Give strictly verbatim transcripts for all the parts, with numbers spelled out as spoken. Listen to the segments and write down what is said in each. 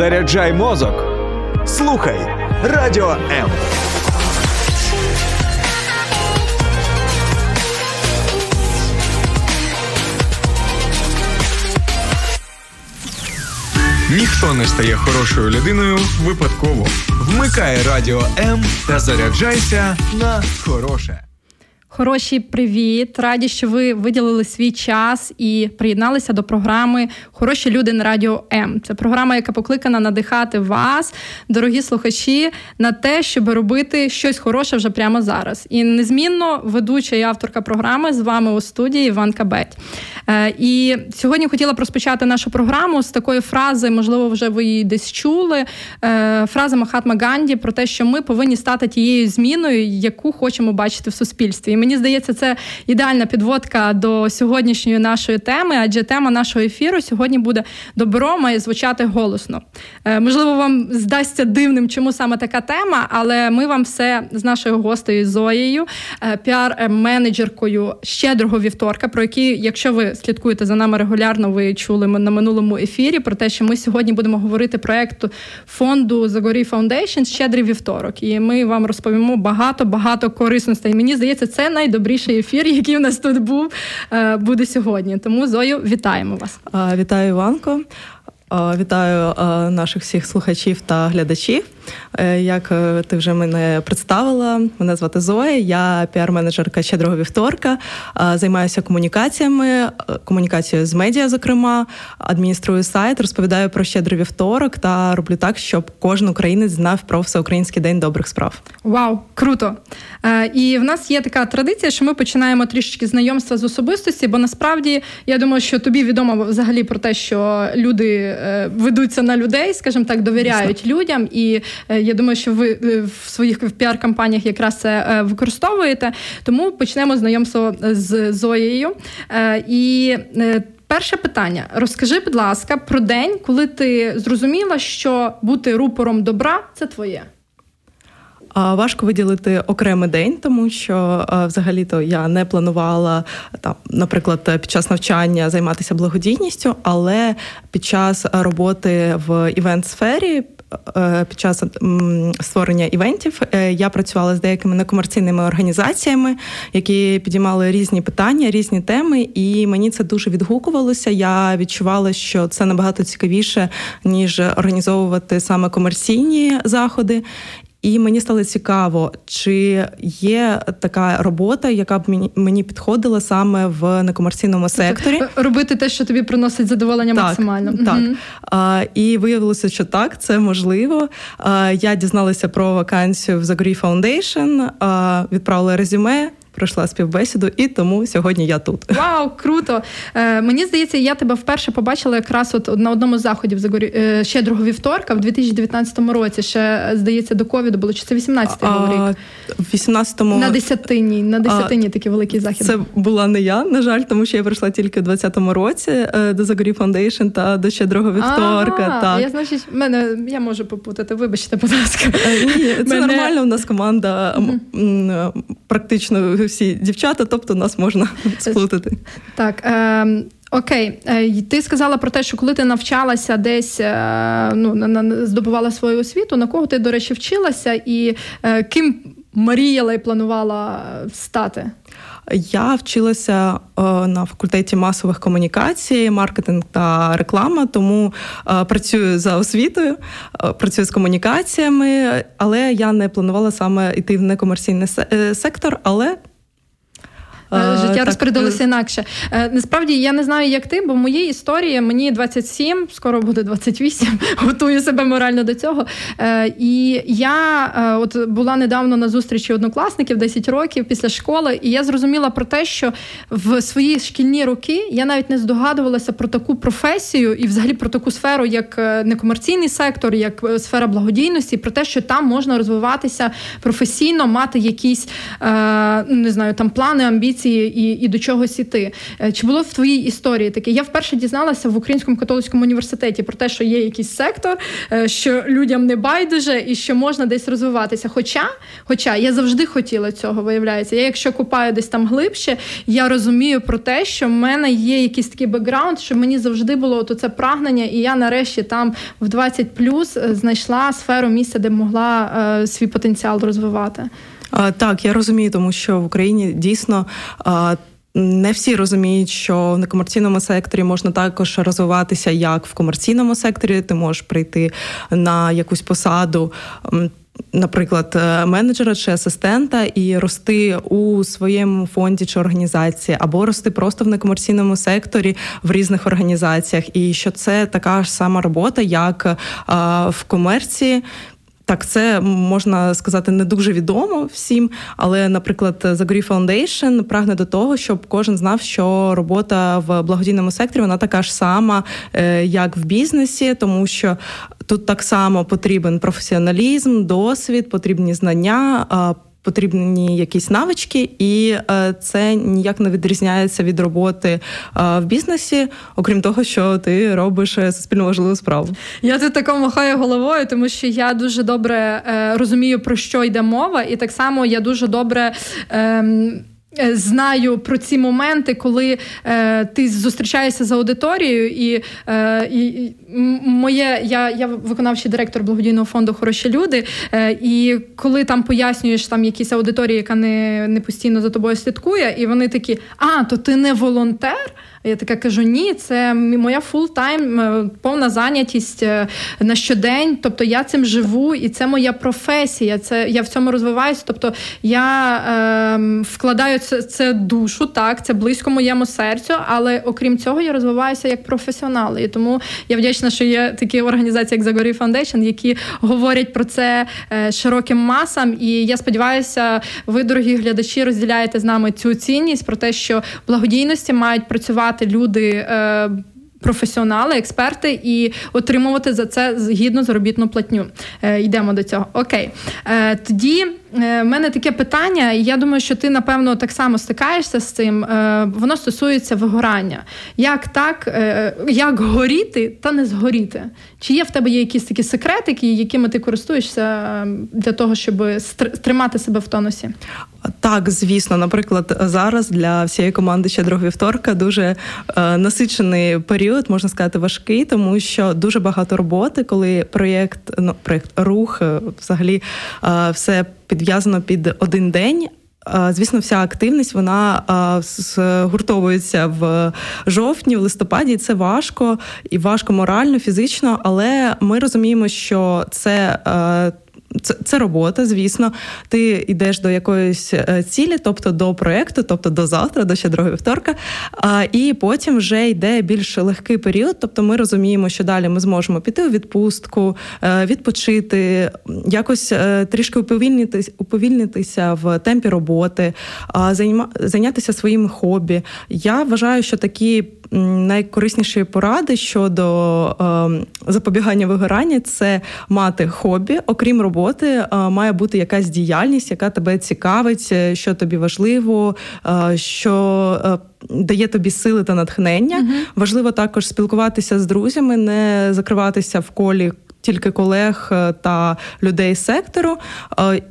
Заряджай мозок. Слухай Радіо М. Ніхто не стає хорошою людиною випадково. Вмикай Радіо М та заряджайся на хороше. Хороші, привіт! Раді, що ви виділили свій час і приєдналися до програми «Хороші люди на Радіо М». Це програма, яка покликана надихати вас, дорогі слухачі, на те, щоб робити щось хороше вже прямо зараз. І незмінно ведуча і авторка програми з вами у студії Іван Кабет. І сьогодні хотіла б розпочати нашу програму з такої фрази, можливо, вже ви її десь чули, фраза Махатма Ганді про те, що ми повинні стати тією зміною, яку хочемо бачити в суспільстві. Мені здається, це ідеальна підводка до сьогоднішньої нашої теми, адже тема нашого ефіру сьогодні буде «Добро має звучати голосно». Можливо, вам здасться дивним, чому саме така тема, але ми вам все з нашою гостею Зоєю, піар-менеджеркою «Щедрого вівторка», про які, якщо ви слідкуєте за нами регулярно, ви чули на минулому ефірі, про те, що ми сьогодні будемо говорити проєкту фонду Zagoriy Foundation «Щедрий вівторок». І ми вам розповімо багато-багато корисностей. Мені здається, це найдобріший ефір, який у нас тут був, буде сьогодні. Тому, Зою, вітаємо вас. Вітаю, Іванко. Вітаю наших всіх слухачів та глядачів. Як ти вже мене представила, мене звати Зоя, я піар-менеджерка «Щедрого вівторка», займаюся комунікаціями, комунікацією з медіа, зокрема, адмініструю сайт, розповідаю про «Щедрий вівторок» та роблю так, щоб кожен українець знав про Всеукраїнський день добрих справ. Вау, круто! І в нас є така традиція, що ми починаємо трішечки знайомства з особистості, бо насправді, я думаю, що тобі відомо взагалі про те, що люди ведуться на людей, скажімо так, довіряють людям, і я думаю, що ви в своїх піар-кампаніях якраз це використовуєте. Тому почнемо знайомство з Зоєю. І перше питання. Розкажи, будь ласка, про день, коли ти зрозуміла, що бути рупором добра – це твоє. Важко виділити окремий день, тому що взагалі-то я не планувала, там, наприклад, під час навчання займатися благодійністю, але під час роботи в івент-сфері, під час створення івентів я працювала з деякими некомерційними організаціями, які підіймали різні питання, різні теми, і мені це дуже відгукувалося. Я відчувала, що це набагато цікавіше, ніж організовувати саме комерційні заходи. І мені стало цікаво, чи є така робота, яка б мені підходила саме в некомерційному секторі. Робити те, що тобі приносить задоволення так, максимально. Так. Uh-huh. І виявилося, що так, це можливо. Я дізналася про вакансію в Zagoriy Foundation, відправила резюме, пройшла співбесіду, і тому сьогодні я тут. Вау, круто! Е, мені здається, я тебе вперше побачила якраз от на одному з заходів Загорі... «Щедрого вівторка» в дві тисячі дев'ятнадцятому році. Ще, здається, до ковіду було. Чи це вісімнадцятий був рік? В вісімнадцятому... На десятині. На десятині а... такий великий захід. Це була не я, на жаль, тому що я прийшла тільки в двадцятому році до Zagoriy Foundation та до «Щедрого вівторка». Так. Я, значить, мене... я можу попутати. Вибачте, будь ласка. Ні, це мене... нормально. У нас команда mm-hmm. практично всі дівчата, тобто нас можна сплутати. Так, е, окей. Е, ти сказала про те, що коли ти навчалася десь, е, ну, на, на, здобувала свою освіту, на кого ти, до речі, вчилася і е, ким мріяла і планувала стати? Я вчилася е, на факультеті масових комунікацій, маркетинг та реклама, тому е, працюю за освітою, е, працюю з комунікаціями, але я не планувала саме йти в некомерційний се- е, сектор, але життя розпорядилося інакше. Насправді, я не знаю, як ти, бо в моїй історії, мені двадцять сім, скоро буде двадцять вісім, готую себе морально до цього. І я от була недавно на зустрічі однокласників, десять років після школи, і я зрозуміла про те, що в свої шкільні роки я навіть не здогадувалася про таку професію і взагалі про таку сферу, як некомерційний сектор, як сфера благодійності, про те, що там можна розвиватися професійно, мати якісь, не знаю, там плани, амбіції, позиції і, і до чогось іти. Чи було в твоїй історії таке? Я вперше дізналася в Українському католицькому університеті про те, що є якийсь сектор, що людям не байдуже і що можна десь розвиватися. Хоча, хоча я завжди хотіла цього, виявляється. Я якщо копаю десь там глибше, я розумію про те, що в мене є якийсь такий бекграунд, що мені завжди було це прагнення, і я нарешті там в двадцять плюс знайшла сферу місця, де могла е, свій потенціал розвивати. А, так, я розумію, тому що в Україні дійсно а, не всі розуміють, що в некомерційному секторі можна також розвиватися, як в комерційному секторі. Ти можеш прийти на якусь посаду, наприклад, менеджера чи асистента і рости у своєму фонді чи організації, або рости просто в некомерційному секторі в різних організаціях. І що це така ж сама робота, як а, в комерції. Так, це, можна сказати, не дуже відомо всім, але, наприклад, Zagoriy Foundation прагне до того, щоб кожен знав, що робота в благодійному секторі, вона така ж сама, як в бізнесі, тому що тут так само потрібен професіоналізм, досвід, потрібні знання, потрібні якісь навички, і це ніяк не відрізняється від роботи в бізнесі, окрім того, що ти робиш суспільно важливу справу. Я тут тако махаю головою, тому що я дуже добре розумію, про що йде мова, і так само я дуже добре ем... знаю про ці моменти, коли е, ти зустрічаєшся з аудиторією, і, е, і моє, я, я виконавчий директор благодійного фонду «Хороші люди», е, і коли там пояснюєш там якісь аудиторії, яка не, не постійно за тобою слідкує, і вони такі, а, то ти не волонтер? Я така кажу, ні, це моя фулл-тайм, повна зайнятість на щодень, тобто я цим живу, і це моя професія, це, я в цьому розвиваюся, тобто я е, вкладаю це, це душу, так, це близько моєму серцю, але окрім цього я розвиваюся як професіонал, і тому я вдячна, що є такі організації, як Zagoriy Foundation, які говорять про це широким масам, і я сподіваюся, ви, дорогі глядачі, розділяєте з нами цю цінність про те, що благодійності мають працювати люди, професіонали, експерти, і отримувати за це згідно заробітну платню. Йдемо до цього. Окей. Тоді в мене таке питання, і я думаю, що ти, напевно, так само стикаєшся з цим. Воно стосується вигорання. Як так, як горіти та не згоріти? Чи є в тебе якісь такі секретики, якими ти користуєшся для того, щоб тримати себе в тонусі? Так, звісно. Наприклад, зараз для всієї команди «Щедрого вівторка» дуже е, насичений період, можна сказати, важкий, тому що дуже багато роботи, коли проєкт, ну, проєкт рух, взагалі е, все підв'язано під один день. Звісно, вся активність, вона згуртовується в жовтні, в листопаді, і це важко, і важко морально, фізично, але ми розуміємо, що це, це, це робота, звісно. Ти йдеш до якоїсь цілі, тобто до проєкту, тобто до завтра, до щедрого вівторка, і потім вже йде більш легкий період, тобто ми розуміємо, що далі ми зможемо піти у відпустку, відпочити, якось трішки уповільнитися, уповільнитися в темпі роботи, зайнятися своїм хобі. Я вважаю, що такі найкорисніші поради щодо запобігання вигорання – це мати хобі, окрім роботи, має бути якась діяльність, яка тебе цікавить, що тобі важливо, що дає тобі сили та натхнення. Uh-huh. Важливо також спілкуватися з друзями, не закриватися в колі тільки колег та людей з сектору.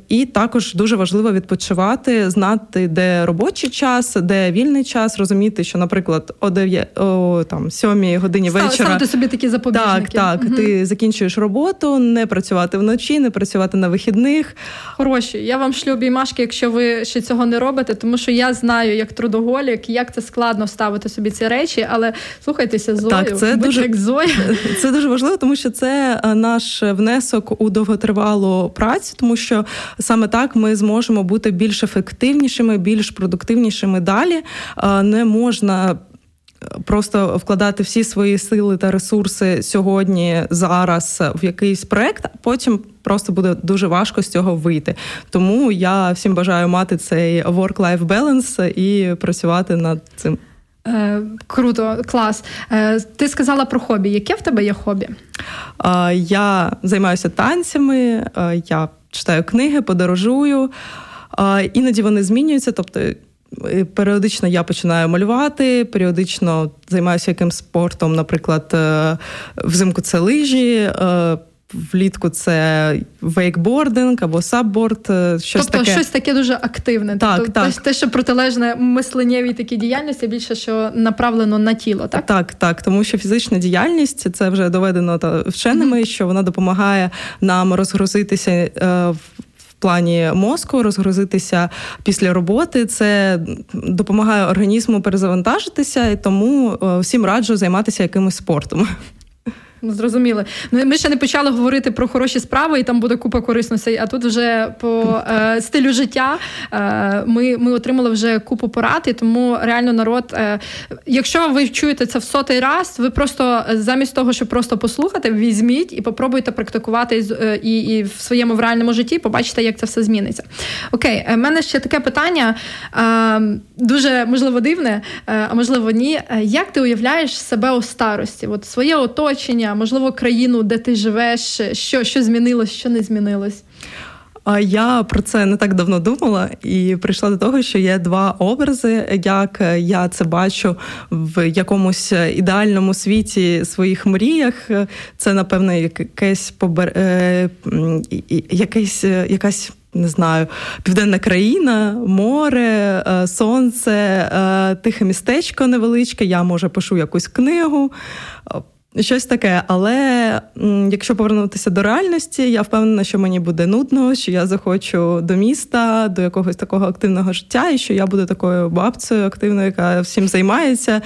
І також дуже важливо відпочивати, знати, де робочий час, де вільний час, розуміти, що, наприклад, о, дев'я... о там, сьомій годині вечора... Ставити собі такі запобіжники. Так, так. Угу. Ти закінчуєш роботу, не працювати вночі, не працювати на вихідних. Хороші. Я вам шлю обіймашки, якщо ви ще цього не робите, тому що я знаю, як трудоголік, як це складно ставити собі ці речі, але слухайтеся Зою. Так, це дуже... як Зоя. Це дуже важливо, тому що це... наш внесок у довготривалу працю, тому що саме так ми зможемо бути більш ефективнішими, більш продуктивнішими далі. Не можна просто вкладати всі свої сили та ресурси сьогодні, зараз в якийсь проєкт, а потім просто буде дуже важко з цього вийти. Тому я всім бажаю мати цей work-life balance і працювати над цим. Е, круто, клас. Е, ти сказала про хобі. Яке в тебе є хобі? Е, я займаюся танцями, е, я читаю книги, подорожую. Е, іноді вони змінюються, тобто періодично я починаю малювати, періодично займаюся якимсь спортом, наприклад, взимку це лижі, влітку це вейкбординг або сабборд, щось тобто, таке. Тобто щось таке дуже активне. Так, тобто, так. Те, що протилежне мисленнєвій такій діяльності, більше, що направлено на тіло, так? Так, так. Тому що фізична діяльність, це вже доведено та вченими, mm-hmm. що вона допомагає нам розгрузитися е, в плані мозку, розгрузитися після роботи. Це допомагає організму перезавантажитися, і тому всім раджу займатися якимось спортом. Ну, зрозуміло. Ми ще не почали говорити про хороші справи, і там буде купа корисностей, а тут вже по е, стилю життя е, ми, ми отримали вже купу порад, і тому реально народ, е, якщо ви чуєте це в сотий раз, ви просто замість того, щоб просто послухати, візьміть і попробуйте практикувати е, і, і в своєму в реальному житті, побачите, як це все зміниться. Окей, в мене ще таке питання, е, дуже, можливо, дивне, е, а можливо, ні. Як ти уявляєш себе у старості? От своє оточення, можливо, країну, де ти живеш, що, що змінилось, що не змінилось? Я про це не так давно думала і прийшла до того, що є два образи, як я це бачу в якомусь ідеальному світі своїх мріях. Це, напевно, якесь побер... якесь... якась не знаю, південна країна, море, сонце, тихе містечко невеличке, я, може, пишу якусь книгу, щось таке, але якщо повернутися до реальності, я впевнена, що мені буде нудно, що я захочу до міста, до якогось такого активного життя, і що я буду такою бабцею активною, яка всім займається,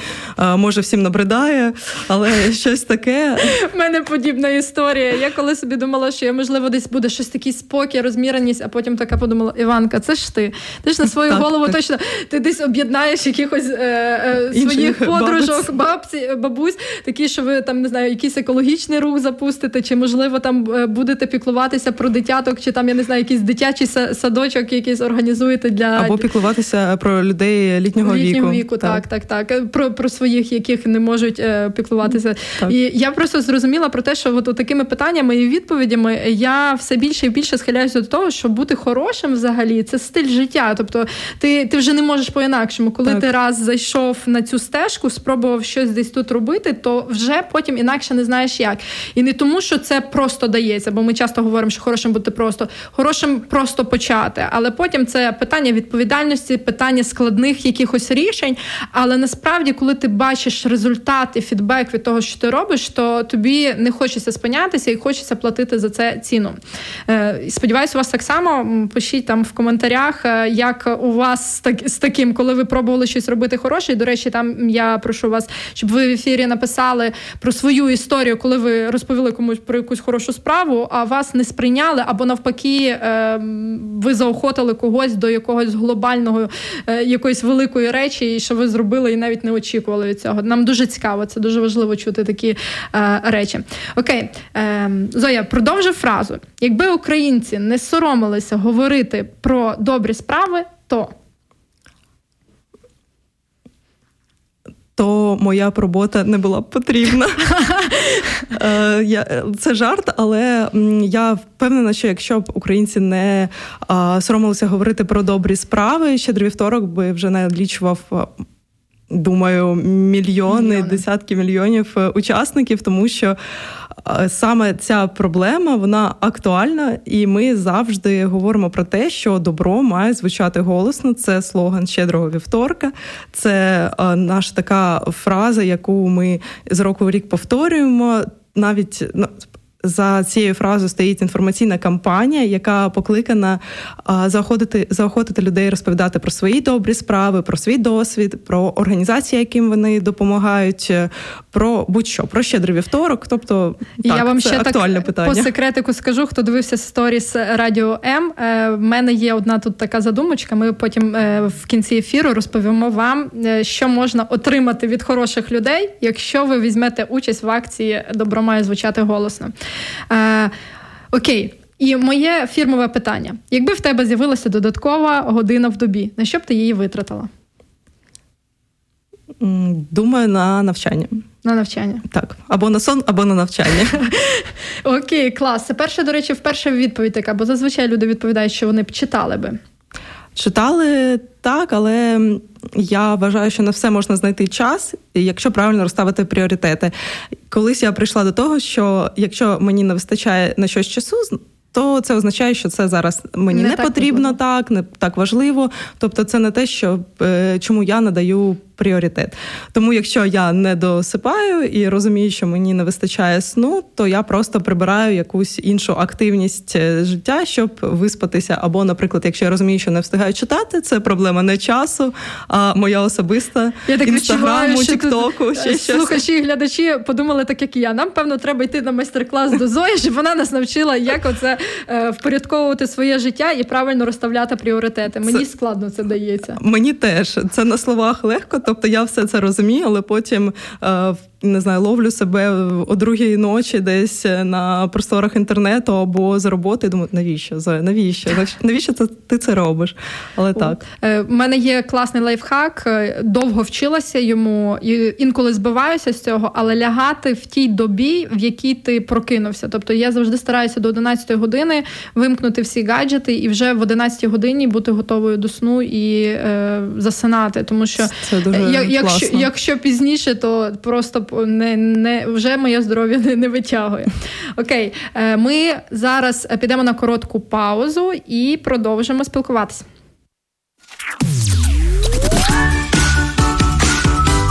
може всім набридає, але щось таке. У мене подібна історія. Я коли собі думала, що я, можливо, десь буде щось такий спокій, розміреність, а потім така подумала, Іванка, це ж ти. Ти ж на свою так, голову так. Точно, ти десь об'єднаєш якихось е, е, своїх подружок, бабці, бабусь, такі, що ви там не знаю, якийсь екологічний рух запустити, чи, можливо, там будете піклуватися про дитяток, чи там, я не знаю, якийсь дитячий садочок якийсь організуєте для... Або піклуватися про людей літнього, літнього віку. віку. Так, так, так. так. Про, про своїх, яких не можуть е, піклуватися. Так. І я просто зрозуміла про те, що от такими питаннями і відповідями я все більше і більше схиляюся до того, що бути хорошим взагалі – це стиль життя. Тобто ти, ти вже не можеш по-інакшому. Коли так. ти раз зайшов на цю стежку, спробував щось десь тут робити, то вже потім потім інакше не знаєш як. І не тому, що це просто дається, бо ми часто говоримо, що хорошим бути просто. Хорошим просто почати. Але потім це питання відповідальності, питання складних якихось рішень. Але насправді, коли ти бачиш результат і фідбек від того, що ти робиш, то тобі не хочеться спинятися і хочеться платити за це ціну. Сподіваюсь, у вас так само. Пишіть там в коментарях, як у вас з таким, коли ви пробували щось робити хороше. І, до речі, там я прошу вас, щоб ви в ефірі написали про свою історію, коли ви розповіли комусь про якусь хорошу справу, а вас не сприйняли, або навпаки ви заохотили когось до якогось глобального, якоїсь великої речі, і що ви зробили і навіть не очікували від цього. Нам дуже цікаво, це дуже важливо чути такі речі. Окей, Зоя, продовжу фразу. Якби українці не соромилися говорити про добрі справи, то... то моя б робота не була б потрібна. Це жарт, але я впевнена, що якщо б українці не соромилися говорити про добрі справи, «Щедрий вівторок» би вже налічував, думаю, мільйони, мільйони, десятки мільйонів учасників, тому що саме ця проблема, вона актуальна, і ми завжди говоримо про те, що добро має звучати голосно. Це слоган «Щедрого вівторка», це наша така фраза, яку ми з року в рік повторюємо. Навіть за цією фразою стоїть інформаційна кампанія, яка покликана заохотити, заохотити людей розповідати про свої добрі справи, про свій досвід, про організації, яким вони допомагають, про будь-що, про «Щедрий вівторок». Тобто, так, я вам це ще актуальне так питання. По секретику скажу, хто дивився сторіс «Радіо М», в мене є одна тут така задумочка, ми потім в кінці ефіру розповімо вам, що можна отримати від хороших людей, якщо ви візьмете участь в акції «Добро має звучати голосно». Е, окей, і моє фірмове питання. Якби в тебе з'явилася додаткова година в добі, на що б ти її витратила? Думаю, на навчання. На навчання? Так. Або на сон, або на навчання. Окей, клас. Це перша, до речі, перша відповідь така, бо зазвичай люди відповідають, що вони б читали би. Читали так, але я вважаю, що на все можна знайти час, якщо правильно розставити пріоритети. Колись я прийшла до того, що якщо мені не вистачає на щось часу, то це означає, що це зараз мені не, не так потрібно, не так, не так важливо. Тобто це не те, що, чому я надаю пріоритет. Тому якщо я не досипаю і розумію, що мені не вистачає сну, то я просто прибираю якусь іншу активність життя, щоб виспатися. Або, наприклад, якщо я розумію, що не встигаю читати, це проблема не часу, а моя особиста, інстаграму, тіктоку. Слухачі і глядачі подумали так, як і я. Нам, певно, треба йти на майстер-клас до Зої, щоб вона нас навчила, як оце впорядковувати своє життя і правильно розставляти пріоритети. Мені це складно це дається. Мені теж. Це на словах легко. Тобто я все це розумію, але потім, не знаю, ловлю себе о другій ночі десь на просторах інтернету або з роботи. Думаю, навіщо, Зоя, навіщо? Навіщо ти це робиш? Але О. так. У мене є класний лайфхак. Довго вчилася йому, інколи збиваюся з цього, але лягати в тій добі, в якій ти прокинувся. Тобто я завжди стараюся до одинадцятої години вимкнути всі гаджети і вже в одинадцятій годині бути готовою до сну і е, засинати. Тому що це дуже як, якщо, якщо пізніше, то просто Не, не, вже моє здоров'я не, не витягує. Окей, ми зараз підемо на коротку паузу і продовжимо спілкуватися.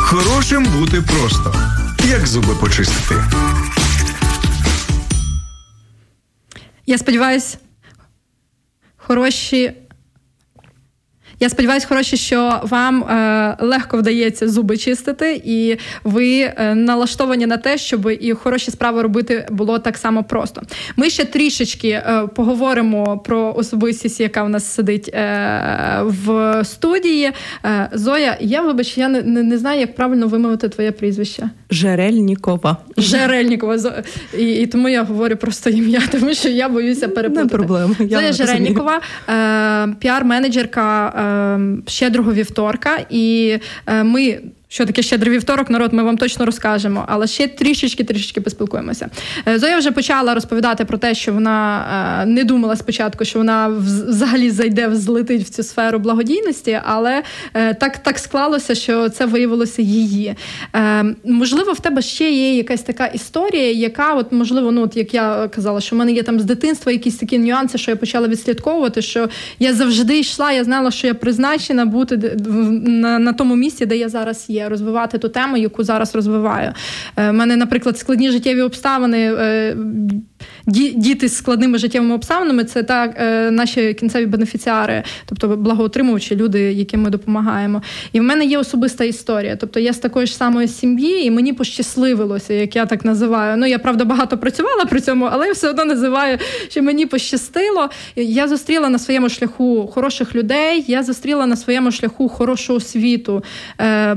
Хорошим бути просто. Як зуби почистити? Я сподіваюсь, хороші... Я сподіваюся, хороші, що вам е, легко вдається зуби чистити, і ви е, налаштовані на те, щоб і хороші справи робити було так само просто. Ми ще трішечки е, поговоримо про особистість, яка в нас сидить е, в студії. Е, Зоя, я, вибач, я не, не, не знаю, як правильно вимовити твоє прізвище. Жерельнікова. Жерельнікова. І, і тому я говорю просто ім'я, тому що я боюся перепутати. Не проблема. Я Зоя Жерельнікова, е, піар-менеджерка «Щедрого вівторка», і ми, що таке «Щедрий вівторок», народ, ми вам точно розкажемо, але ще трішечки-трішечки поспілкуємося. Зоя вже почала розповідати про те, що вона не думала спочатку, що вона взагалі зайде, взлетить в цю сферу благодійності, але так, так склалося, що це виявилося її. Можливо, в тебе ще є якась така історія, яка, от, можливо, ну, от, як я казала, що в мене є там з дитинства якісь такі нюанси, що я почала відслідковувати, що я завжди йшла, я знала, що я призначена бути на, на тому місці, де я зараз є, розвивати ту тему, яку зараз розвиваю. У мене, наприклад, складні життєві обставини, діти з складними життєвими обставинами – це так наші кінцеві бенефіціари, тобто благоотримувачі, люди, яким ми допомагаємо. І в мене є особиста історія. Тобто я з такої ж самої сім'ї, і мені пощасливилося, як я так називаю. Ну, я, правда, багато працювала при цьому, але я все одно називаю, що мені пощастило. Я зустріла на своєму шляху хороших людей, я зустріла на своєму шляху хорошу освіту.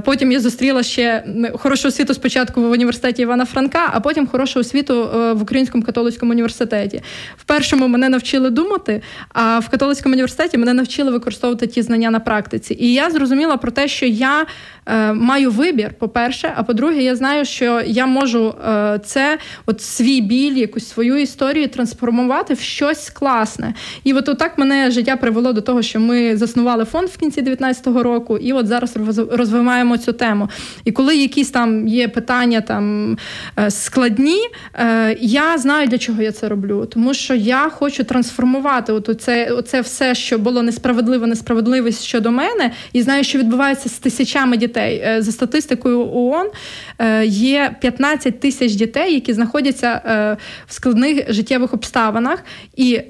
Потім я зустріла ще хорошу освіту спочатку в університеті Івана Франка, а потім хорошу освіту в Українському католицькому університеті. В першому мене навчили думати, а в католицькому університеті мене навчили використовувати ті знання на практиці. І я зрозуміла про те, що я е, маю вибір, по-перше, а по-друге, я знаю, що я можу е, це, от свій біль, якусь свою історію трансформувати в щось класне. І от отак мене життя привело до того, що ми заснували фонд в кінці дев'ятнадцятого року, і от зараз розвиваємо цю тему. І коли якісь там є питання там складні, я знаю, для чого я це роблю. Тому що я хочу трансформувати от оце, оце все, що було несправедливо, несправедливість щодо мене, і знаю, що відбувається з тисячами дітей. За статистикою ООН є п'ятнадцять тисяч дітей, які знаходяться в складних життєвих обставинах. І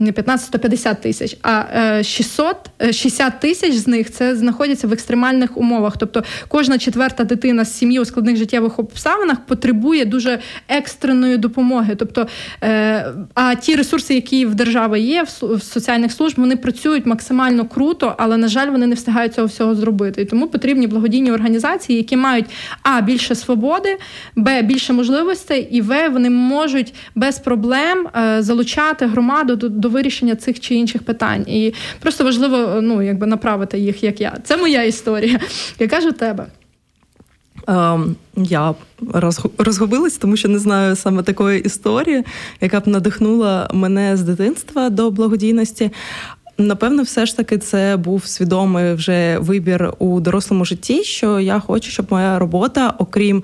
не п'ятнадцять, сто п'ятдесят тисяч, а шістсот шістдесят тисяч з них це знаходяться в екстремальних умовах. Тобто кожна четверта дитина з сім'ї у складних життєвих обставинах потребує дуже екстреної допомоги. Тобто, а ті ресурси, які в державі є, в соціальних служб, вони працюють максимально круто, але, на жаль, вони не встигають цього всього зробити. І тому потрібні благодійні організації, які мають а. більше свободи, б. більше можливостей, і в. вони можуть без проблем залучати громаду до вирішення цих чи інших питань. І просто важливо, ну, якби направити їх, як я. Це моя історія. Яка ж у тебе? Um, я розгубилась, тому що не знаю саме такої історії, яка б надихнула мене з дитинства до благодійності. Напевно, все ж таки це був свідомий вже вибір у дорослому житті, що я хочу, щоб моя робота, окрім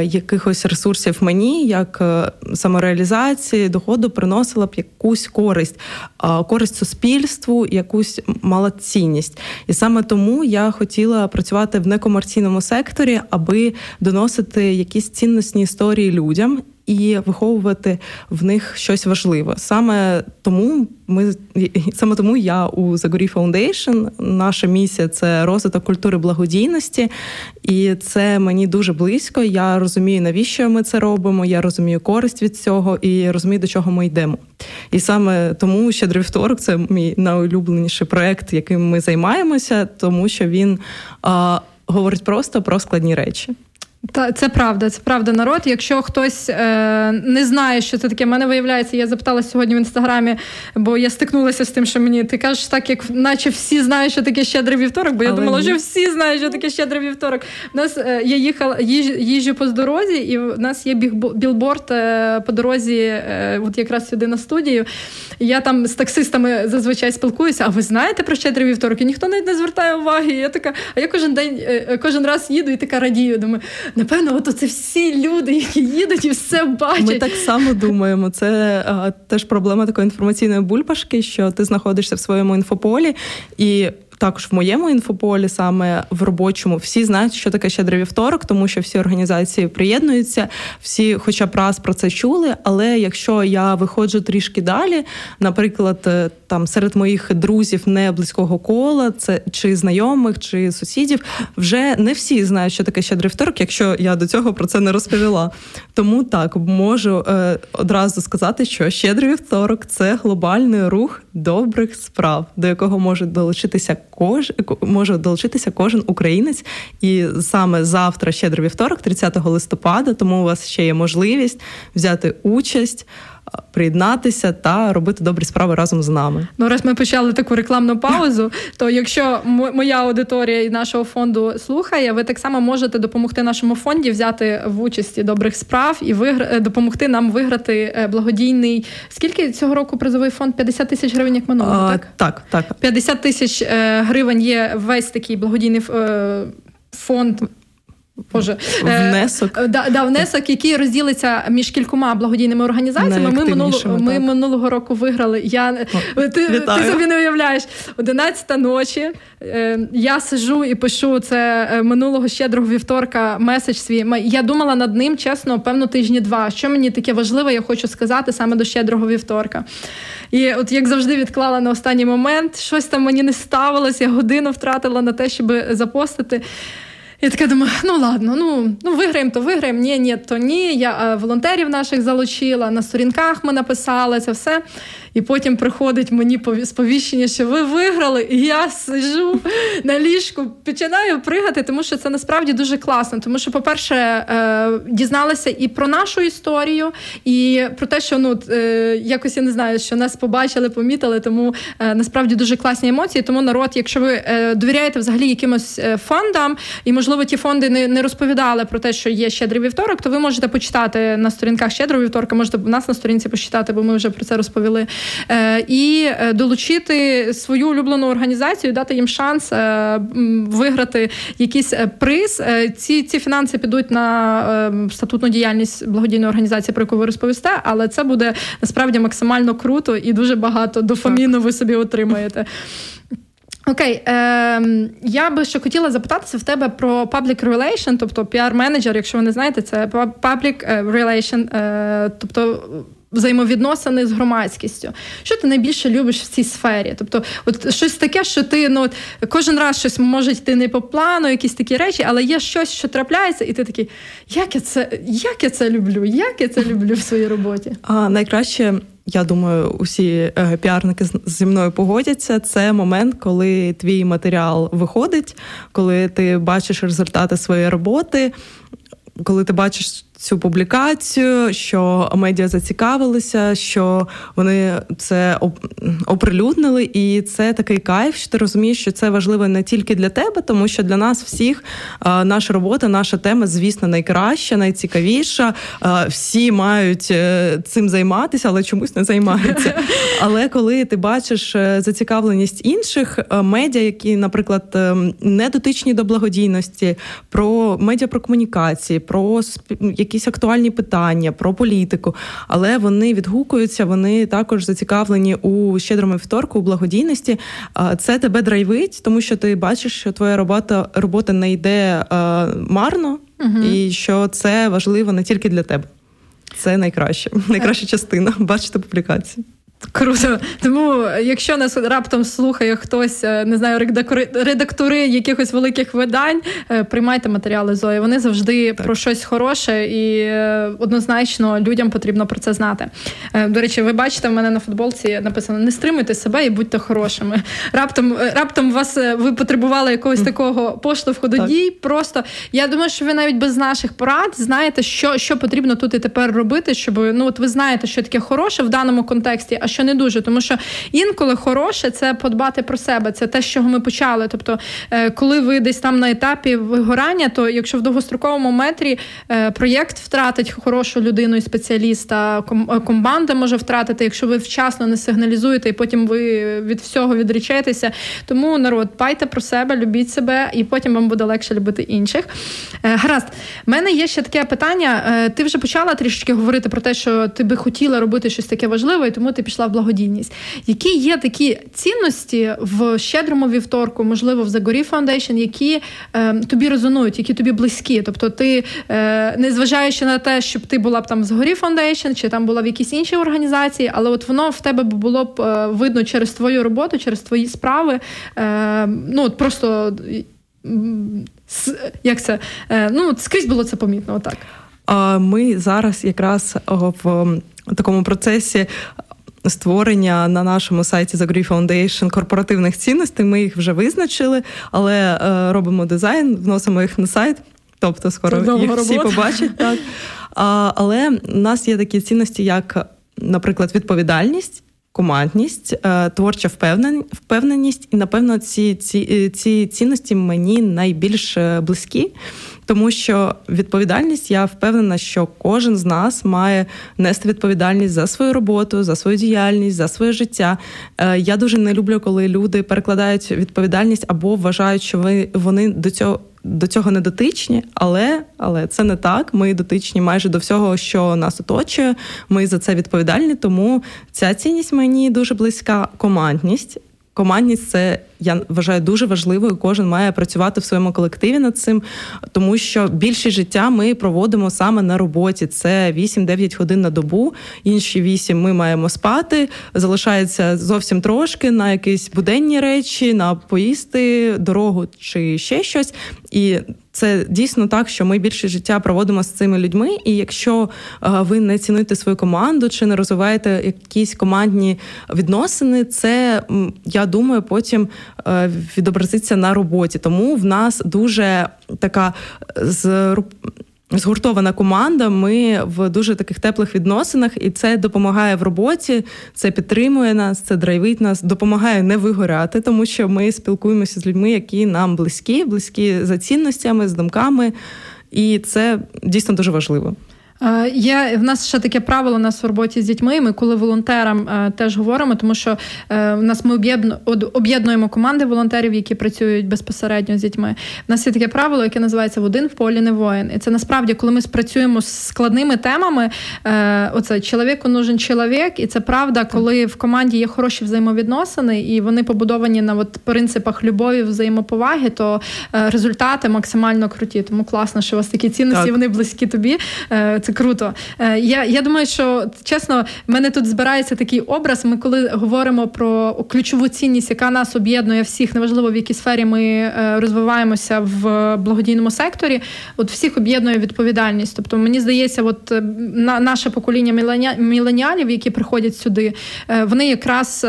е, якихось ресурсів мені, як е, самореалізації, доходу, приносила б якусь користь, е, користь суспільству, якусь мала цінність. І саме тому я хотіла працювати в некомерційному секторі, аби доносити якісь цінностні історії людям і виховувати в них щось важливе. Саме тому ми саме тому я у Zagoriy Foundation. Наша місія – це розвиток культури благодійності, і це мені дуже близько. Я розумію, навіщо ми це робимо, я розумію користь від цього і розумію, до чого ми йдемо. І саме тому «Щедрий вівторок» – це мій найулюбленіший проект, яким ми займаємося, тому що він а, говорить просто про складні речі. Та це правда, це правда, народ. Якщо хтось е, не знає, що це таке, мене виявляється, я запитала сьогодні в інстаграмі, бо я стикнулася з тим, що мені ти кажеш так, як наче всі знають, що таке щедрий вівторок, бо я Але думала, ні. що всі знають, що таке щедрий вівторок. У нас е, я їхала їж, їжджу по дорозі, і в нас є білборд е, по дорозі, е, от якраз сюди на студію. Я там з таксистами зазвичай спілкуюся. А ви знаєте про щедрий вівторок? І ніхто навіть не звертає уваги. І я така, а я кожен день, е, кожен раз їду і така радію. Думаю, напевно, от оце всі люди, які їдуть і все бачать. Ми так само думаємо. Це а, теж проблема такої інформаційної бульбашки, що ти знаходишся в своєму інфополі, і також в моєму інфополі, саме в робочому, всі знають, що таке «Щедрий вівторок», тому що всі організації приєднуються, всі хоча б раз про це чули, але якщо я виходжу трішки далі, наприклад, там серед моїх друзів не близького кола, це чи знайомих, чи сусідів, вже не всі знають, що таке «Щедрий вівторок», якщо я до цього про це не розповіла. Тому так, можу е, одразу сказати, що «Щедрий вівторок» – це глобальний рух добрих справ, до якого може долучитися Кож, може долучитися кожен українець. І саме завтра, щедрий вівторок, тридцятого листопада, тому у вас ще є можливість взяти участь, приєднатися та робити добрі справи разом з нами. Ну, раз ми почали таку рекламну паузу, то якщо моя аудиторія і нашого фонду слухає, ви так само можете допомогти нашому фонді взяти в участі добрих справ і вигр... допомогти нам виграти благодійний... Скільки цього року призовий фонд? п'ятдесят тисяч гривень, як минулого, так? Так, так. п'ятдесят тисяч е, гривень є весь такий благодійний е, фонд... Боже. Внесок. Е, да, да, внесок, який розділиться між кількома благодійними організаціями. Ми, минуло, ми минулого року виграли. Я, О, ти, ти собі не уявляєш. одинадцята ночі. Е, я сижу і пишу це минулого щедрого вівторка меседж свій. Я думала над ним, чесно, певно, тижні два. Що мені таке важливе, я хочу сказати саме до щедрого вівторка. І от як завжди відклала на останній момент. Щось там мені не ставилось. Я годину втратила на те, щоб запостити. Я така думаю, ну ладно, ну, ну виграємо, то виграємо, ні, ні, то ні. Я волонтерів наших залучила, на сторінках ми написали це все. І потім приходить мені сповіщення, що ви виграли, і я сижу на ліжку, починаю пригати, тому що це насправді дуже класно. Тому що, по-перше, дізналася і про нашу історію, і про те, що ну якось, я не знаю, що нас побачили, помітили, тому насправді дуже класні емоції. Тому народ, якщо ви довіряєте взагалі якимось фондам, і, можливо, ті фонди не, не розповідали про те, що є «Щедрий вівторок», то ви можете почитати на сторінках «Щедрого вівторка», можете в нас на сторінці почитати, бо ми вже про це розповіли. І долучити свою улюблену організацію, дати їм шанс виграти якийсь приз. Ці, ці фінанси підуть на статутну діяльність благодійної організації, про яку ви розповісте, але це буде насправді максимально круто і дуже багато дофаміну ви собі отримаєте. Окей, е, я би ще хотіла запитатися в тебе про public relation, тобто піар-менеджер, якщо ви не знаєте, це public relation, е, тобто взаємовідносини з громадськістю. Що ти найбільше любиш в цій сфері? Тобто, от щось таке, що ти, ну, от, кожен раз щось може йти не по плану, якісь такі речі, але є щось, що трапляється, і ти такий, як я це, як я це люблю, як я це люблю в своїй роботі? А найкраще, я думаю, усі е, піарники зі мною погодяться, це момент, коли твій матеріал виходить, коли ти бачиш результати своєї роботи, коли ти бачиш цю публікацію, що медіа зацікавилися, що вони це оприлюднили, і це такий кайф, що ти розумієш, що це важливо не тільки для тебе, тому що для нас всіх наша робота, наша тема, звісно, найкраща, найцікавіша, всі мають цим займатися, але чомусь не займаються. Але коли ти бачиш зацікавленість інших медіа, які, наприклад, не дотичні до благодійності, про медіа про комунікації, про якісь актуальні питання, про політику, але вони відгукуються, вони також зацікавлені у щедрому вівторку, у благодійності. Це тебе драйвить, тому що ти бачиш, що твоя робота, робота не йде марно, угу. і що це важливо не тільки для тебе. Це найкраще, найкраща частина, бачити публікації. Круто. Тому, якщо нас раптом слухає хтось, не знаю, редактори якихось великих видань, приймайте матеріали Зої. Вони завжди так. про щось хороше, і однозначно людям потрібно про це знати. До речі, ви бачите, в мене на футболці написано: не стримуйте себе і будьте хорошими. Раптом, раптом вас ви потребували якогось такого поштовху до дій. Просто я думаю, що ви навіть без наших порад знаєте, що, що потрібно тут і тепер робити, щоб ну от ви знаєте, що таке хороше в даному контексті, а що не дуже, тому що інколи хороше – це подбати про себе, це те, з чого ми почали. Тобто, коли ви десь там на етапі вигорання, то якщо в довгостроковому метрі проєкт втратить хорошу людину і спеціаліста, команда може втратити, якщо ви вчасно не сигналізуєте, і потім ви від всього відречетеся. Тому, народ, дбайте про себе, любіть себе, і потім вам буде легше любити інших. Гаразд. У мене є ще таке питання. Ти вже почала трішечки говорити про те, що ти би хотіла робити щось таке важливе, і тому ти пішла в благодійність. Які є такі цінності в щедрому вівторку, можливо, в Zagoriy Foundation, які е, тобі резонують, які тобі близькі? Тобто ти, е, незважаючи на те, щоб ти була б там в Zagoriy Foundation, чи там була в якійсь іншій організації, але от воно в тебе було б е, видно через твою роботу, через твої справи, е, ну, от просто, як це, е, ну, скрізь було це помітно, отак. Ми зараз якраз в такому процесі створення на нашому сайті Zagoriy Foundation корпоративних цінностей. Ми їх вже визначили, але е, робимо дизайн, вносимо їх на сайт. Тобто скоро їх робота. Всі побачать. Так. А, але в нас є такі цінності, як, наприклад, відповідальність, командність, е, творча впевнен... впевненість. І, напевно, ці, ці, ці цінності мені найбільш близькі. Тому що відповідальність, я впевнена, що кожен з нас має нести відповідальність за свою роботу, за свою діяльність, за своє життя. Я дуже не люблю, коли люди перекладають відповідальність або вважають, що вони до цього, до цього не дотичні, але, але це не так. Ми дотичні майже до всього, що нас оточує. Ми за це відповідальні, тому ця цінність мені дуже близька. Командність. Командність – це, я вважаю, дуже важливою. Кожен має працювати в своєму колективі над цим, тому що більшість життя ми проводимо саме на роботі. Це вісім-дев'ять годин на добу, інші вісім ми маємо спати, залишається зовсім трошки на якісь буденні речі, на поїсти, дорогу чи ще щось. І це дійсно так, що ми більше життя проводимо з цими людьми, і якщо ви не цінуєте свою команду чи не розвиваєте якісь командні відносини, це, я думаю, потім відобразиться на роботі. Тому в нас дуже така з... згуртована команда, ми в дуже таких теплих відносинах, і це допомагає в роботі, це підтримує нас, це драйвить нас, допомагає не вигоряти, тому що ми спілкуємося з людьми, які нам близькі, близькі за цінностями, з думками, і це дійсно дуже важливо. Є, в нас ще таке правило у нас в роботі з дітьми, ми коли волонтерам е, теж говоримо, тому що е, в нас ми об'єдну, об'єднуємо команди волонтерів, які працюють безпосередньо з дітьми. В нас є таке правило, яке називається «В один в полі не воїн». І це насправді, коли ми працюємо з складними темами, е, оце «чоловіку нужен чоловік», і це правда, коли в команді є хороші взаємовідносини, і вони побудовані на от, принципах любові, взаємоповаги, то е, результати максимально круті. Тому класно, що у вас такі цінності, так. Вони близькі тобі. Е, це круто. Я, я думаю, що, чесно, в мене тут збирається такий образ. Ми коли говоримо про ключову цінність, яка нас об'єднує всіх, неважливо в якій сфері ми розвиваємося в благодійному секторі, от всіх об'єднує відповідальність. Тобто, мені здається, от на, наше покоління міленіалів, які приходять сюди, вони якраз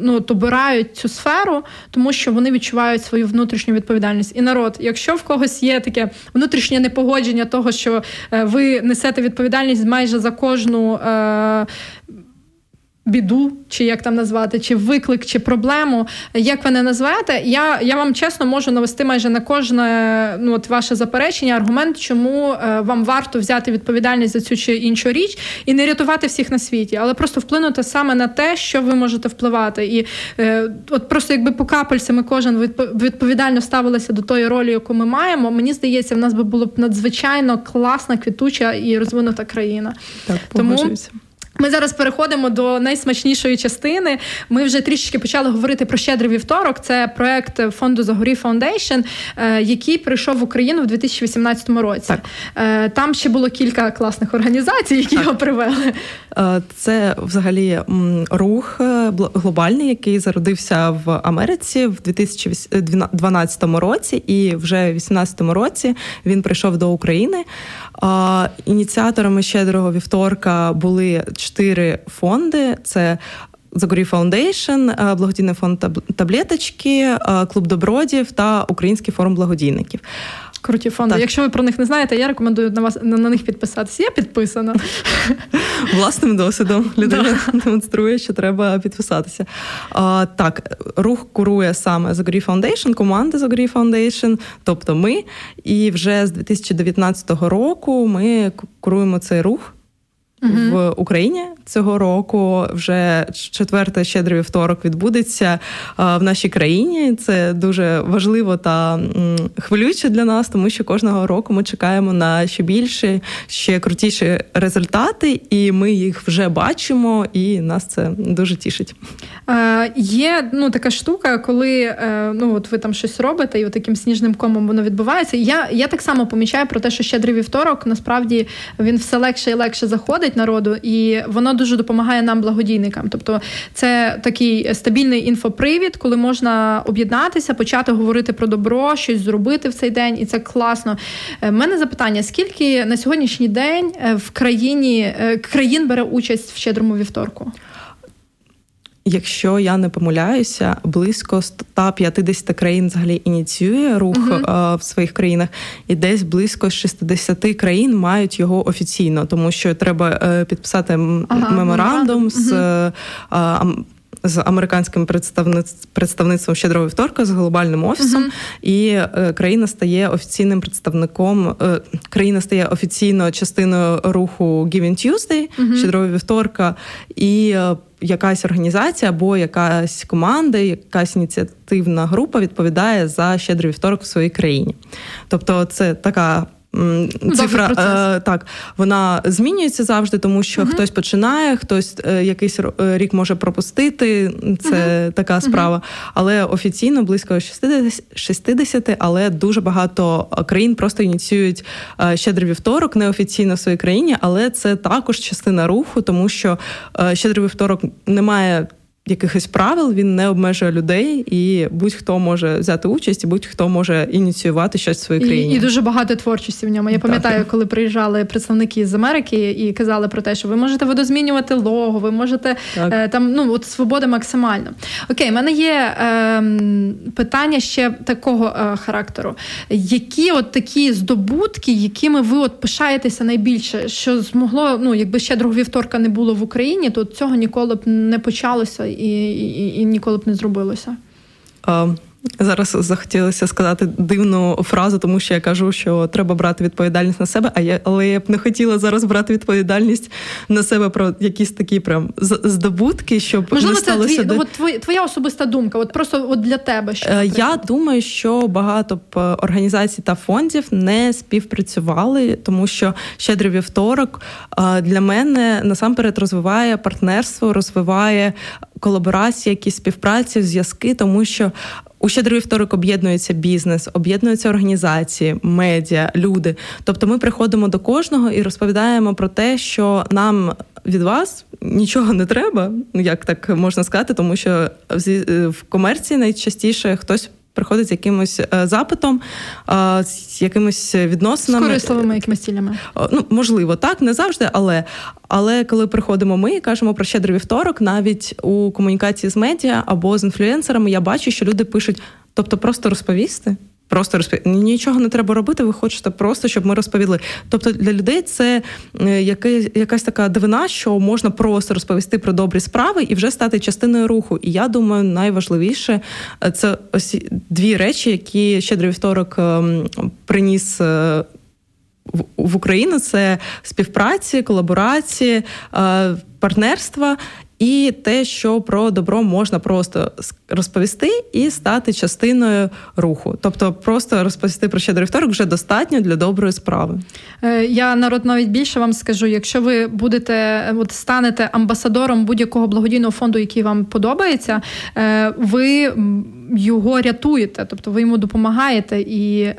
ну, обирають цю сферу, тому що вони відчувають свою внутрішню відповідальність. І народ, якщо в когось є таке внутрішнє непогодження того, що ви несете відповідальність майже за кожну е- біду, чи як там назвати, чи виклик, чи проблему, як ви не назвете, я, я вам чесно можу навести майже на кожне ну, от ваше заперечення, аргумент, чому е, вам варто взяти відповідальність за цю чи іншу річ і не рятувати всіх на світі, але просто вплинути саме на те, що ви можете впливати. І е, от просто якби по капельцями кожен відповідально ставилися до тої ролі, яку ми маємо, мені здається, в нас би було б надзвичайно класна, квітуча і розвинута країна. Так, погоджуюся. Ми зараз переходимо до найсмачнішої частини. Ми вже трішечки почали говорити про «Щедрий вівторок». Це проєкт фонду Zagoriy Foundation, який прийшов в Україну в дві тисячі вісімнадцятому році. Так. Там ще було кілька класних організацій, які так. його привели. Це взагалі рух глобальний, який зародився в Америці в дві тисячі дванадцятому році. І вже в дві тисячі вісімнадцятому році він прийшов до України. Ініціаторами «Щедрого вівторка» були чотири фонди. Це Zagoriy Foundation, Благодійний фонд Таблеточки, Клуб Добродів та Український форум благодійників. Круті фонди. Так. Якщо ви про них не знаєте, я рекомендую на вас на, на них підписатися. Я підписана. Власним досвідом людина демонструє, що треба підписатися. А, так, рух курує саме Zagoriy Foundation, команда Zagoriy Foundation, тобто ми. І вже з дві тисячі дев'ятнадцятого року ми куруємо цей рух. В Україні цього року вже четвертий «Щедрий вівторок» відбудеться в нашій країні. Це дуже важливо та хвилююче для нас, тому що кожного року ми чекаємо на ще більше, ще крутіші результати, і ми їх вже бачимо, і нас це дуже тішить. Е, є ну, така штука, коли е, ну, от ви там щось робите, і от таким сніжним комом воно відбувається. Я, я так само помічаю про те, що «Щедрий вівторок» насправді він все легше і легше заходить народу, і воно дуже допомагає нам, благодійникам. Тобто це такий стабільний інфопривід, коли можна об'єднатися, почати говорити про добро, щось зробити в цей день, і це класно. У мене запитання, скільки на сьогоднішній день в країні країн бере участь в «Щедрому вівторку»? Якщо я не помиляюся, близько сто п'ятдесят країн взагалі ініціює рух uh-huh. е, в своїх країнах, і десь близько шістдесят країн мають його офіційно, тому що треба е, підписати ага, меморандум uh-huh. з е, е, з американським представниць, представництвом «Щедрого вівторка», з глобальним офісом, uh-huh. і е, країна стає офіційним представником, е, країна стає офіційно частиною руху Giving Tuesday, uh-huh. «Щедрого вівторка», і е, якась організація або якась команда, якась ініціативна група відповідає за «Щедрий вівторок» в своїй країні. Тобто це така цифра, е, так, вона змінюється завжди, тому що uh-huh. хтось починає, хтось е, якийсь рік може пропустити, це uh-huh. така справа. Uh-huh. Але офіційно близько шістдесят, але дуже багато країн просто ініціюють «Щедрий вівторок» неофіційно в своїй країні, але це також частина руху, тому що «Щедрий вівторок» не має якихось правил, він не обмежує людей, і будь-хто може взяти участь, і будь-хто може ініціювати щось в своїй країні. І, і дуже багато творчості в ньому. Я пам'ятаю, коли приїжджали представники з Америки і казали про те, що ви можете видозмінювати лого, ви можете е, там, ну, от свобода максимальна. Окей, в мене є е, питання ще такого е, характеру. Які от такі здобутки, якими ви от пишаєтеся найбільше, що змогло, ну, якби «Щедрого вівторка» не було в Україні, то цього ніколи б не почалося І, і, і ніколи б не зробилося. Um. Зараз захотілося сказати дивну фразу, тому що я кажу, що треба брати відповідальність на себе, а я, але я б не хотіла зараз брати відповідальність на себе про якісь такі прям здобутки, щоб можливо, не сталося... Можливо, це твій, де... от твоя особиста думка, от просто от для тебе. Що, я думаю, що багато б організацій та фондів не співпрацювали, тому що «Щедрий вівторок» для мене насамперед розвиває партнерство, розвиває колаборації, якісь співпраці, зв'язки, тому що У «Щедрий вівторок» об'єднується бізнес, об'єднуються організації, медіа, люди. Тобто ми приходимо до кожного і розповідаємо про те, що нам від вас нічого не треба, як так можна сказати, тому що в комерції найчастіше хтось приходить з якимось запитом, з якимись відносинами. З корисливими якимись цілями. Ну, можливо, так, не завжди, але... Але коли приходимо ми і кажемо про «Щедрий вівторок», навіть у комунікації з медіа або з інфлюенсерами я бачу, що люди пишуть, тобто просто розповісти? Просто розповісти. Нічого не треба робити, ви хочете просто, щоб ми розповіли. Тобто для людей це якась така дивина, що можна просто розповісти про добрі справи і вже стати частиною руху. І я думаю, найважливіше – це ось дві речі, які «Щедрий вівторок» приніс в Україну, це співпраці, колаборації, партнерства і те, що про добро можна просто розповісти і стати частиною руху. Тобто просто розповісти про «Щедрий вівторок» вже достатньо для доброї справи. Я, народ, навіть більше вам скажу, якщо ви будете, от станете амбасадором будь-якого благодійного фонду, який вам подобається, ви його рятуєте, тобто ви йому допомагаєте і...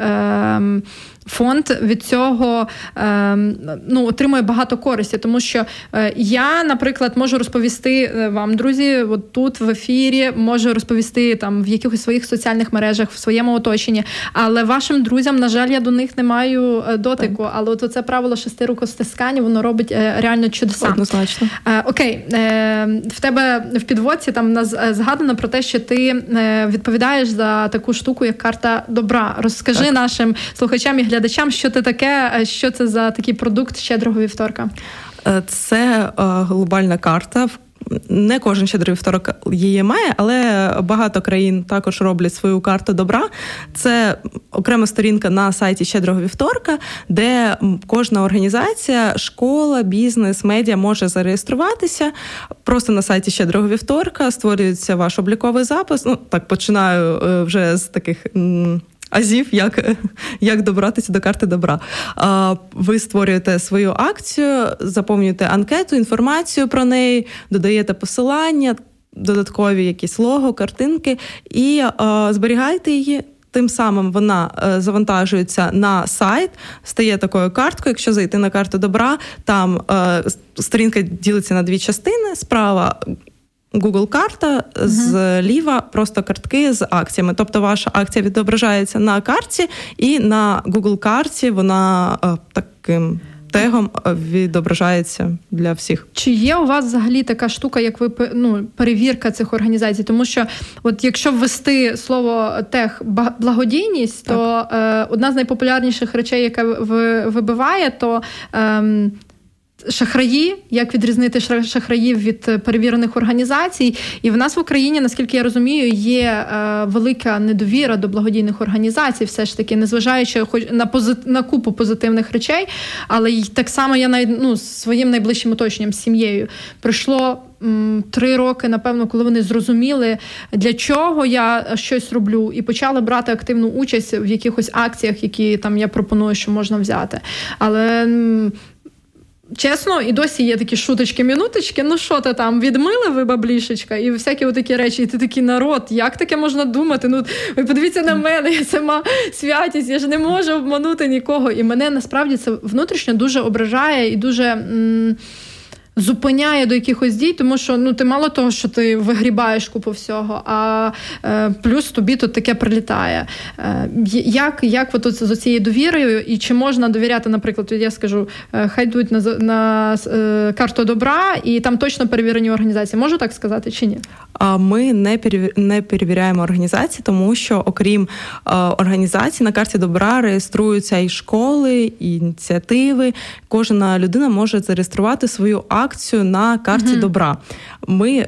Фонд від цього ну, отримує багато користі, тому що я, наприклад, можу розповісти вам, друзі, от тут в ефірі, можу розповісти там в якихось своїх соціальних мережах, в своєму оточенні, але вашим друзям, на жаль, я до них не маю дотику, але от це правило шести рукостискань, воно робить реально чудеса. Однозначно. Окей, в тебе в підводці там нас згадано про те, що ти відповідаєш за таку штуку, як карта добра. Розкажи так. нашим слухачам і глядачам, що це таке, що це за такий продукт «Щедрого вівторка»? Це глобальна карта. Не кожен «Щедрий вівторок» її має, але багато країн також роблять свою карту добра. Це окрема сторінка на сайті «Щедрого вівторка», де кожна організація, школа, бізнес, медіа може зареєструватися. Просто на сайті «Щедрого вівторка» створюється ваш обліковий запис. Ну, так, починаю вже з таких... азів, як, як добратися до карти добра. Ви створюєте свою акцію, заповнюєте анкету, інформацію про неї, додаєте посилання, додаткові якісь лого, картинки і зберігаєте її. Тим самим вона завантажується на сайт, стає такою карткою. Якщо зайти на карту добра, там сторінка ділиться на дві частини. Справа – Google-карта, uh-huh. зліва просто картки з акціями. Тобто ваша акція відображається на карті, і на Google-карті вона е, таким тегом відображається для всіх. Чи є у вас взагалі така штука, як ви, ну, перевірка цих організацій? Тому що от якщо ввести слово тег благодійність, то е, одна з найпопулярніших речей, яка в, вибиває, то... Е, шахраї, як відрізнити шахраїв від перевірених організацій. І в нас в Україні, наскільки я розумію, є велика недовіра до благодійних організацій, все ж таки, незважаючи на, пози... на купу позитивних речей, але й так само я навіть, ну, своїм найближчим оточенням, з сім'єю, пройшло три роки, напевно, коли вони зрозуміли, для чого я щось роблю, і почали брати активну участь в якихось акціях, які там я пропоную, що можна взяти. Але... чесно, і досі є такі шуточки-мінуточки, ну що ти там, відмили ви, баблішечка, і всякі отакі речі, і ти такий, народ, як таке можна думати? Ну, ви подивіться на мене, я сама святість, я ж не можу обманути нікого. І мене, насправді, це внутрішньо дуже ображає і дуже м- зупиняє до якихось дій, тому що, ну, ти мало того, що ти вигрібаєш купу всього, а е- плюс тобі тут таке прилітає. Е- як, як ви тут з цією довірою, і чи можна довіряти, наприклад, я скажу, е- хай йдуть на, на е- карту добра, і там точно перевірені організації. Можу так сказати, чи ні? Ми не, перевір... не перевіряємо організації, тому що, окрім е- організацій, на карті добра реєструються і школи, і ініціативи. Кожна людина може зареєструвати свою акцію, акцію на карті mm-hmm. добра. Ми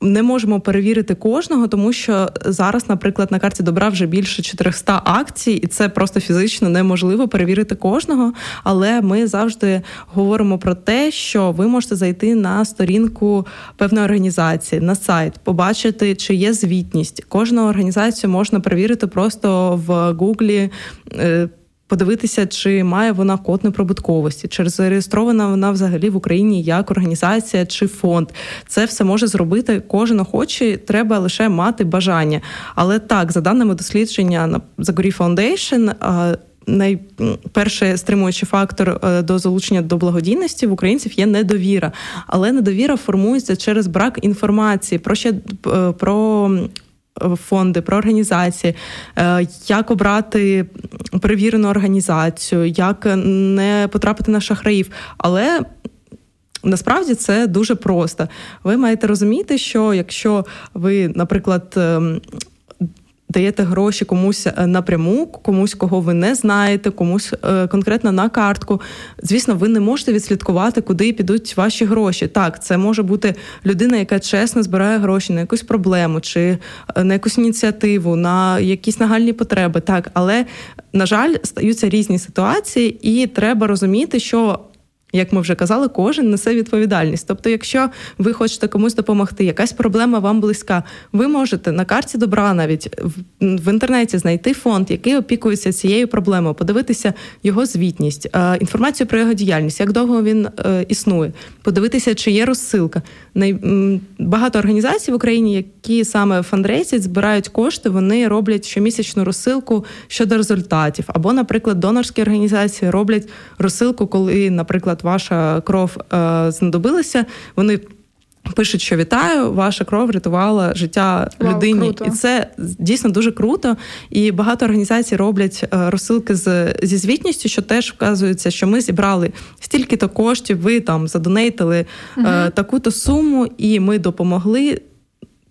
не можемо перевірити кожного, тому що зараз, наприклад, на карті добра вже більше чотириста акцій, і це просто фізично неможливо перевірити кожного, але ми завжди говоримо про те, що ви можете зайти на сторінку певної організації, на сайт, побачити, чи є звітність. Кожну організацію можна перевірити просто в Гуглі, подивитися, чи має вона код неприбутковості, чи зареєстрована вона взагалі в Україні як організація чи фонд. Це все може зробити кожен охочий, треба лише мати бажання. Але так, за даними дослідження на Zagoriy Foundation, найперший стримуючий фактор до залучення до благодійності в українців є недовіра. Але недовіра формується через брак інформації про ще про фонди, про організації, як обрати перевірену організацію, як не потрапити на шахраїв. Але насправді це дуже просто. Ви маєте розуміти, що якщо ви, наприклад, даєте гроші комусь напряму, комусь, кого ви не знаєте, комусь конкретно на картку. Звісно, ви не можете відслідкувати, куди підуть ваші гроші. Так, це може бути людина, яка чесно збирає гроші на якусь проблему, чи на якусь ініціативу, на якісь нагальні потреби. Так, але, на жаль, стаються різні ситуації, і треба розуміти, що, як ми вже казали, кожен несе відповідальність. Тобто, якщо ви хочете комусь допомогти, якась проблема вам близька, ви можете на карті добра навіть в інтернеті знайти фонд, який опікується цією проблемою, подивитися його звітність, інформацію про його діяльність, як довго він існує, подивитися, чи є розсилка. Багато організацій в Україні, які саме фандрейсять, збирають кошти, вони роблять щомісячну розсилку щодо результатів. Або, наприклад, донорські організації роблять розсилку, коли, наприклад, ваша кров е, знадобилася, вони пишуть, що вітаю, ваша кров врятувала життя Вау, людині. Круто. І це дійсно дуже круто. І багато організацій роблять розсилки з, зі звітністю, що теж вказується, що ми зібрали стільки-то коштів, ви там задонейтили угу. е, таку-то суму, і ми допомогли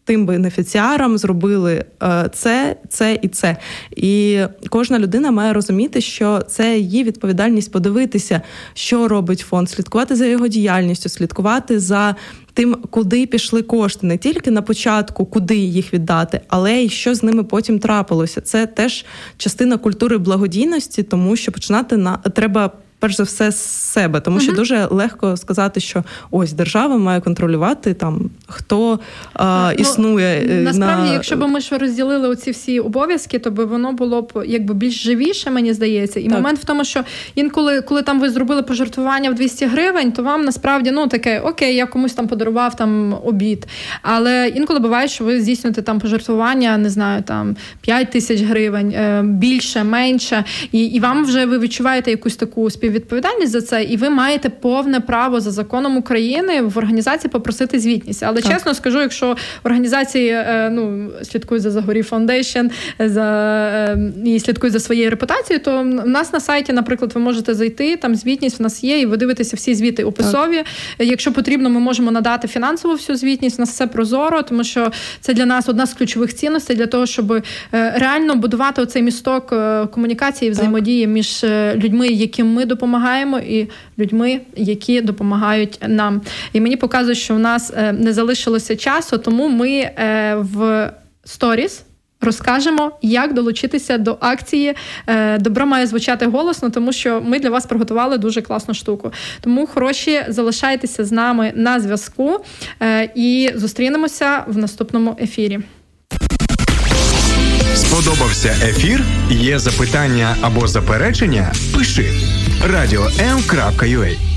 тим бенефіціарам, зробили е, це, це і це. І кожна людина має розуміти, що це її відповідальність подивитися, що робить фонд, слідкувати за його діяльністю, слідкувати за тим, куди пішли кошти. Не тільки на початку, куди їх віддати, але й що з ними потім трапилося. Це теж частина культури благодійності, тому що починати на треба перш за все з себе, тому що uh-huh. дуже легко сказати, що ось держава має контролювати там хто а, ну, існує насправді. На... Якщо б ми ж розділили оці всі обов'язки, то би воно було б якби більш живіше, мені здається. І так. Момент в тому, що інколи, коли там ви зробили пожертвування в двісті гривень, то вам насправді ну таке окей, я комусь там подарував там обід. Але інколи буває, що ви здійснюєте там пожертвування, не знаю, там п'ять тисяч гривень, більше, менше, і, і вам вже ви відчуваєте якусь таку співпрацю. Відповідальність за це, і ви маєте повне право за законом України в організації попросити звітність. Але так. чесно скажу, якщо організації ну, слідкують за Zagoriy Foundation, за, і слідкують за своєю репутацією, то в нас на сайті, наприклад, ви можете зайти, там звітність в нас є, і ви дивитеся всі звіти описові. Так. Якщо потрібно, ми можемо надати фінансову всю звітність, у нас все прозоро, тому що це для нас одна з ключових цінностей, для того, щоб реально будувати оцей місток комунікації і взаємодії так. між людьми, яким ми допомагаємо, і людьми, які допомагають нам. І мені показує, що в нас не залишилося часу, тому ми в сторіс розкажемо, як долучитися до акції. Добро має звучати голосно, тому що ми для вас приготували дуже класну штуку. Тому, хороші, залишайтеся з нами на зв'язку і зустрінемося в наступному ефірі. Сподобався ефір? Є запитання або заперечення? Пиши радіо ем крапка ю а